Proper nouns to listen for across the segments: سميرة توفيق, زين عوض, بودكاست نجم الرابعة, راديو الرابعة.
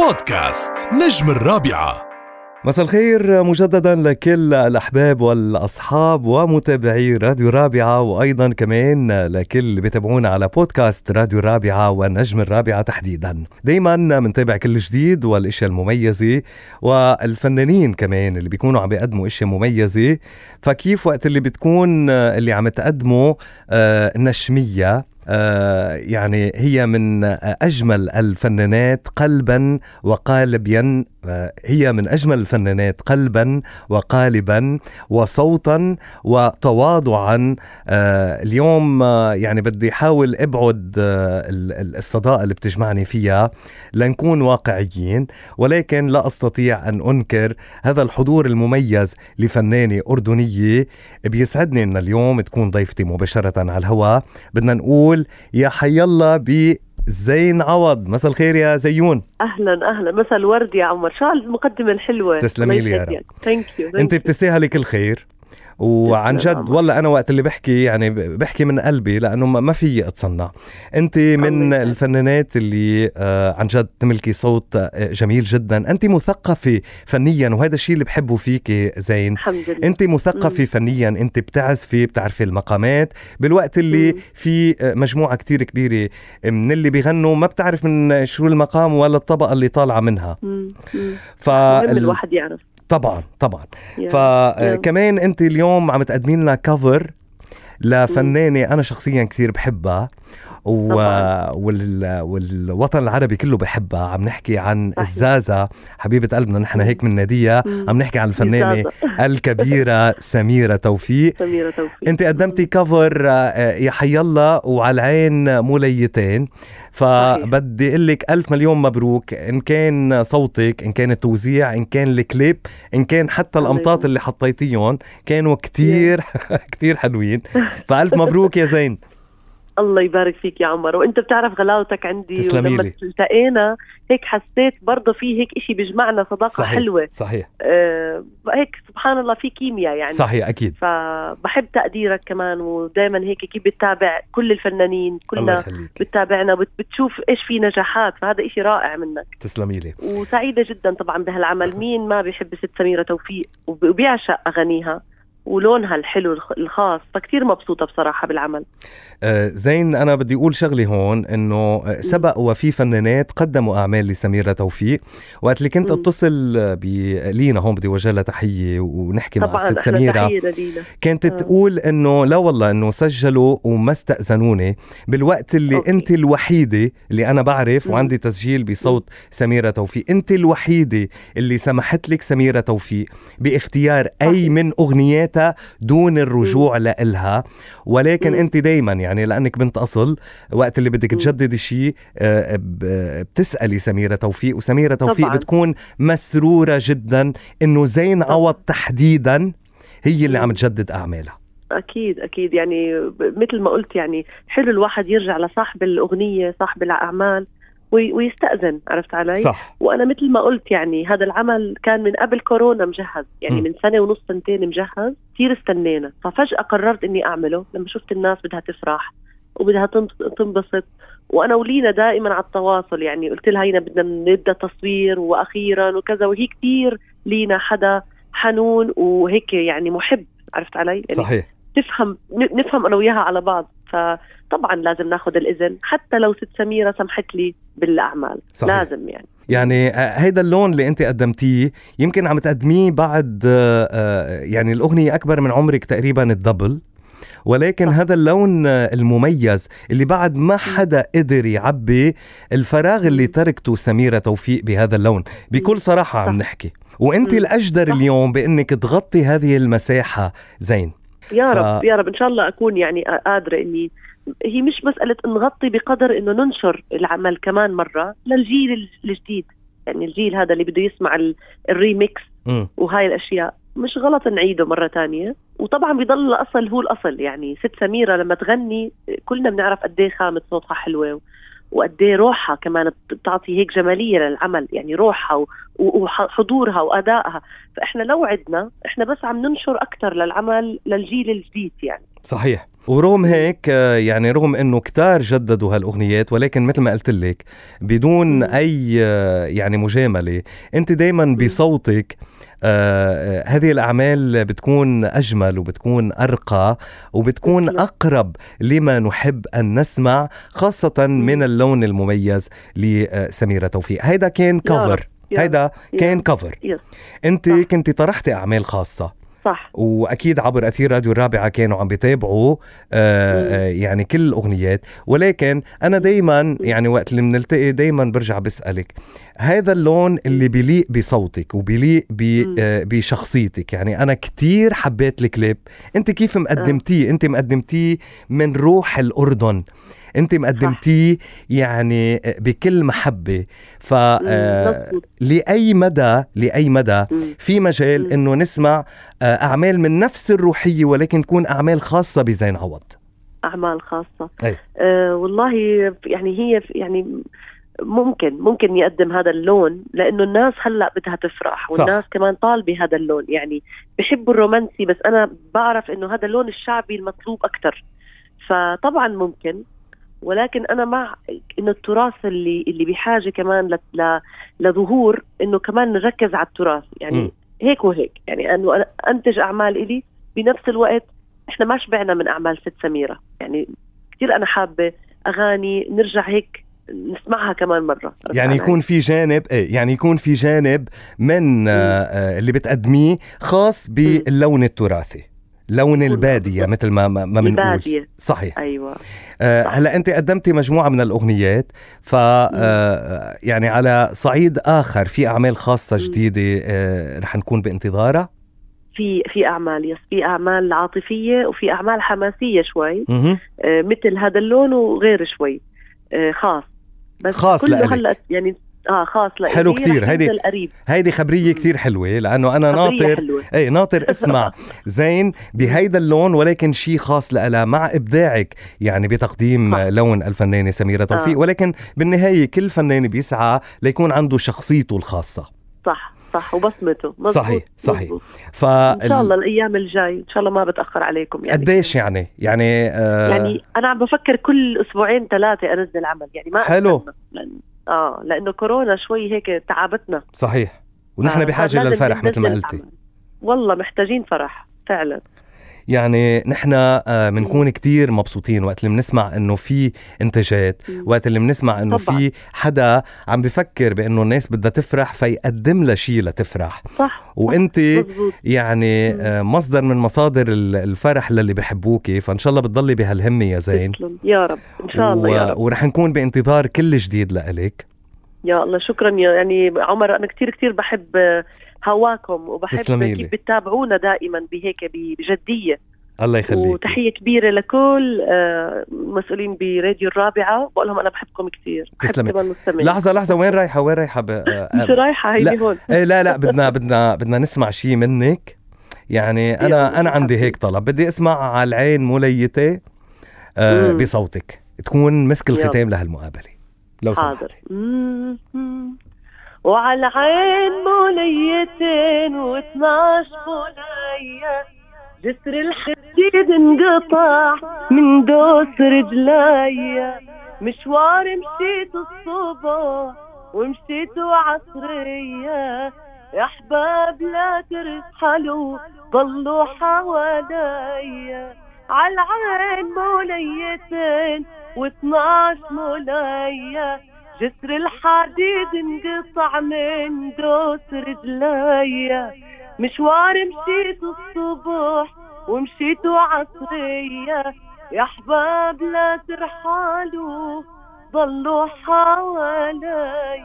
بودكاست نجم الرابعة. مساء الخير مجددا لكل الأحباب والأصحاب ومتابعي راديو الرابعة، وأيضا كمان لكل اللي بيتابعونا على بودكاست راديو الرابعة ونجم الرابعة تحديدا. دايما منتابع كل جديد والأشياء المميزة والفنانين كمان اللي بيكونوا عم بيقدموا أشياء مميزة، فكيف وقت اللي بتكون اللي عم تقدمه نشمية، يعني هي من أجمل الفنانات قلبا وقالبا، هي من أجمل الفنانات قلبا وقالبا وصوتا وتواضعا. اليوم يعني بدي حاول أبعد الصداقة اللي بتجمعني فيها لنكون واقعيين، ولكن لا أستطيع أن أنكر هذا الحضور المميز لفنانة أردنية. بيسعدني أن اليوم تكون ضيفتي مباشرة على الهواء. بدنا نقول يا حيالله زين عوض. مساء الخير يا زيون. اهلا مساء الورد يا عمر، شو المقدمه الحلوه. تسلمي لي يا رب. ثانك يو، انت بتستاهلي كل خير. وعن جد والله انا وقت اللي بحكي يعني بحكي من قلبي، لانه ما في اتصنع. انت من الفنانات اللي عن جد تملكي صوت جميل جدا. انت مثقفه فنيا، وهذا الشيء اللي بحبه فيكي زين. الحمد لله. انت مثقفه فنيا، انت بتعزفي، بتعرفي المقامات، بالوقت اللي في مجموعه كتير كبيره من اللي بيغنوا ما بتعرف من شو المقام ولا الطبقه اللي طالعه منها. مهم الواحد يعرف. طبعا yeah. فكمان انت اليوم عم تقدمين لنا كفر لفنانة انا شخصيا كثير بحبها والوطن العربي كله بحبها. عم نحكي عن الزازة حبيبة قلبنا، نحن هيك من نادية. عم نحكي عن الفنانة الكبيرة سميرة توفيق. انت قدمتي كفر يا حيالله وعلى العين مليتين، فبدي اقول لك 1000 مليون مبروك. ان كان صوتك، ان كان التوزيع، ان كان الكليب، ان كان حتى الامطاط اللي حطيتيهم كانوا كتير كتير حلوين، فالف مبروك يا زين. الله يبارك فيك يا عمر، وانت بتعرف غلاوتك عندي، ولما التقينا هيك حسيت برضه في هيك اشي بيجمعنا، صداقة صحيح. حلوة صحيح. هيك سبحان الله في كيمياء يعني. صحيح أكيد. فبحب تقديرك كمان، ودايما هيك كيف بتتابع كل الفنانين، كلنا بتتابعنا بتشوف ايش في نجاحات، فهذا اشي رائع منك. تسلمي لي. وسعيدة جدا طبعا بهالعمل. مين ما بيحب ست سميرة توفيق وبيعشق أغانيها ولونها الحلو الخاص، فكتير مبسوطة بصراحة بالعمل. زين أنا بدي أقول شغلي هون، إنه سبق وفي فنانات قدموا أعمال لسميرة توفيق. وقت اللي كنت أتصل بلينا هون، بدي وجه لها تحية ونحكي مع الست سميرة، كانت تقول إنه لا والله إنه سجلوا وما استأذنوني، بالوقت اللي أنت الوحيدة اللي أنا بعرف وعندي تسجيل بصوت سميرة توفيق. أنت الوحيدة اللي سمحت لك سميرة توفيق باختيار أي من أغنيات دون الرجوع لإلها، ولكن أنت دايما يعني لأنك بنت أصل، وقت اللي بدك تجدد شيء بتسألي سميرة توفيق، وسميرة توفيق بتكون مسرورة جدا إنه زين عوض تحديدا هي اللي عم تجدد أعمالها. أكيد يعني مثل ما قلت، يعني حلو الواحد يرجع لصاحب الأغنية، صاحب الأعمال، ويستأذن. عرفت علي؟ صح. وأنا مثل ما قلت يعني هذا العمل كان من قبل كورونا مجهز، يعني من سنة ونص سنتين مجهز، كتير استنينا، ففجأة قررت إني أعمله لما شفت الناس بدها تفرح وبدها تنبسط. وأنا ولينا دائما على التواصل، يعني قلت لها هينا بدنا نبدأ تصوير وأخيرا وكذا، وهي كتير لينا حدا حنون وهيك يعني محب. عرفت علي؟ يعني صحيح. نفهم أنا وياها على بعض، فطبعا لازم ناخد الإذن حتى لو ست سميرة سمحت لي بالأعمال. صحيح. لازم يعني هيدا اللون اللي انت قدمتيه يمكن عم تقدميه بعد، يعني الأغنية أكبر من عمرك تقريبا الدبل، ولكن هذا اللون المميز اللي بعد ما حدا قدر يعبي الفراغ اللي تركته سميرة توفيق بهذا اللون بكل صراحة. عم نحكي وانت الأجدر اليوم بأنك تغطي هذه المساحة زين. يا رب إن شاء الله أكون يعني قادرة. إني هي مش مسألة نغطي بقدر إنه ننشر العمل كمان مرة للجيل الجديد، يعني الجيل هذا اللي بده يسمع الريميكس وهاي الأشياء، مش غلط نعيده مرة تانية. وطبعا بيضل الأصل هو الأصل، يعني ست سميرة لما تغني كلنا بنعرف قديه خامة صوتها حلوة، وقديه روحها كمان بتعطي هيك جمالية للعمل، يعني روحها وحضورها وأدائها. فإحنا لو عدنا إحنا بس عم ننشر أكتر للعمل للجيل الجديد يعني. صحيح. ورغم هيك يعني رغم انه كتار جددوا هالاغنيات، ولكن مثل ما قلت لك بدون اي يعني مجامله، انت دايما بصوتك هذه الاعمال بتكون اجمل وبتكون ارقى وبتكون اقرب لما نحب ان نسمع، خاصه من اللون المميز لسميرة توفيق. هيدا كان كفر، هيدا كان كفر، انت كنت طرحتي اعمال خاصه، صح. وأكيد عبر أثير راديو الرابعة كانوا عم بيتابعوا يعني كل الأغنيات، ولكن أنا دايما يعني وقت اللي منلتقي دايما برجع بسألك هذا اللون اللي بيليق بصوتك وبيليق بشخصيتك. يعني أنا كتير حبيت الكليب، أنت كيف مقدمتيه؟ أنت مقدمتيه من روح الأردن، أنت مقدمتيه يعني بكل محبة. لأي مدى في مجال أنه نسمع أعمال من نفس الروحية ولكن تكون أعمال خاصة بزين عوض، أعمال خاصة. والله يعني هي يعني ممكن يقدم هذا اللون، لأنه الناس هلأ بدها تفرح، والناس صح. كمان طالبة هذا اللون، يعني بحبوا الرومانسي، بس أنا بعرف أنه هذا اللون الشعبي المطلوب أكتر، فطبعا ممكن. ولكن أنا مع إنه التراث اللي بحاجة كمان لظهور، إنه كمان نركز على التراث، يعني هيك وهيك، يعني أنه أنتج أعمال إلي بنفس الوقت. إحنا ما شبعنا من أعمال ست سميرة، يعني كتير أنا حابة أغاني نرجع هيك نسمعها كمان مرة، يعني يكون في جانب من اللي بتقدميه خاص باللون التراثي، لون البادية مثل ما بنقول، صحيح. أيوة. هلا أنت قدمتي مجموعة من الأغنيات، ف يعني على صعيد آخر في أعمال خاصة جديدة رح نكون بانتظارها؟ في أعمال، في أعمال عاطفية وفي أعمال حماسية شوي، مثل هذا اللون وغير شوي، خاص، بس خاص لألك يعني خاص. لا حلو كتير، هيدي خبرية كتير حلوة، لأنه أنا ناطر اسمع زين بهيدا اللون، ولكن شي خاص لألا مع إبداعك يعني بتقديم لون الفنانة سميرة توفيق. ولكن بالنهاية كل فنان بيسعى ليكون عنده شخصيته الخاصة، صح وبصمته، مزبوط. صحيح مزبوط. إن شاء الله الأيام الجاي إن شاء الله ما بتأخر عليكم. يعني قديش يعني أنا عم بفكر كل أسبوعين 3 أنزل عمل، يعني ما حلو لأنه كورونا شوي هيك تعبتنا، صحيح، ونحن بحاجة للفرح مثل ما قلتي، والله محتاجين فرح فعلا. يعني نحن منكون كتير مبسوطين وقت اللي منسمع انه في انتاجات، وقت اللي منسمع انه في حدا عم بفكر بانه الناس بدها تفرح فيقدم لها شيء لتفرح، صح. وانت يعني مصدر من مصادر الفرح للي بحبوكي، فان شاء الله بتضلي بهالهمة يا زين. يا رب ان شاء الله، يا رب. ورح نكون بانتظار كل جديد لإلك يا الله. شكرا يعني عمر، انا كتير بحب هواكم وبحب كيف بتتابعونا دائما بهيك بجدية، الله يخليك. وتحية كبيرة لكل مسؤولين براديو الرابعة، بقول لهم أنا بحبكم كتير، بحب كمان مستمعين. لحظة وين رايحة مش رايحة، هيدي هون. لا بدنا نسمع شيء منك، يعني أنا عندي هيك طلب، بدي أسمع على العين مليتة بصوتك تكون مسك الختام لهالمقابلة لو سمحتي. وعلى عين مليتين و12 ملية، جسر الحديد انقطع من دوس رجليا، مشوار مشيت الصبح ومشيت عصرية، يا أحباب لا ترحلوا ضلوا حواليا، على عين مليتين و12 ملية، جسر الحديد انقطع من دوس رجليا، مشوار مشيت الصبح ومشيت عصرية، يا أحباب لا ترحلوا ضلوا حواليا.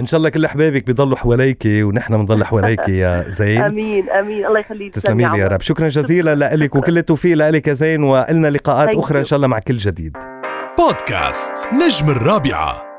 إن شاء الله كل أحبابك بيضلوا حواليكي ونحن بنضل حواليكي يا زين. أمين الله يخليك. تسلمي لي يا رب. شكرا جزيلا لك وكل التوفيق لك يا زين، وقلنا لقاءات أخرى إن شاء الله مع كل جديد. بودكاست نجم الرابعة.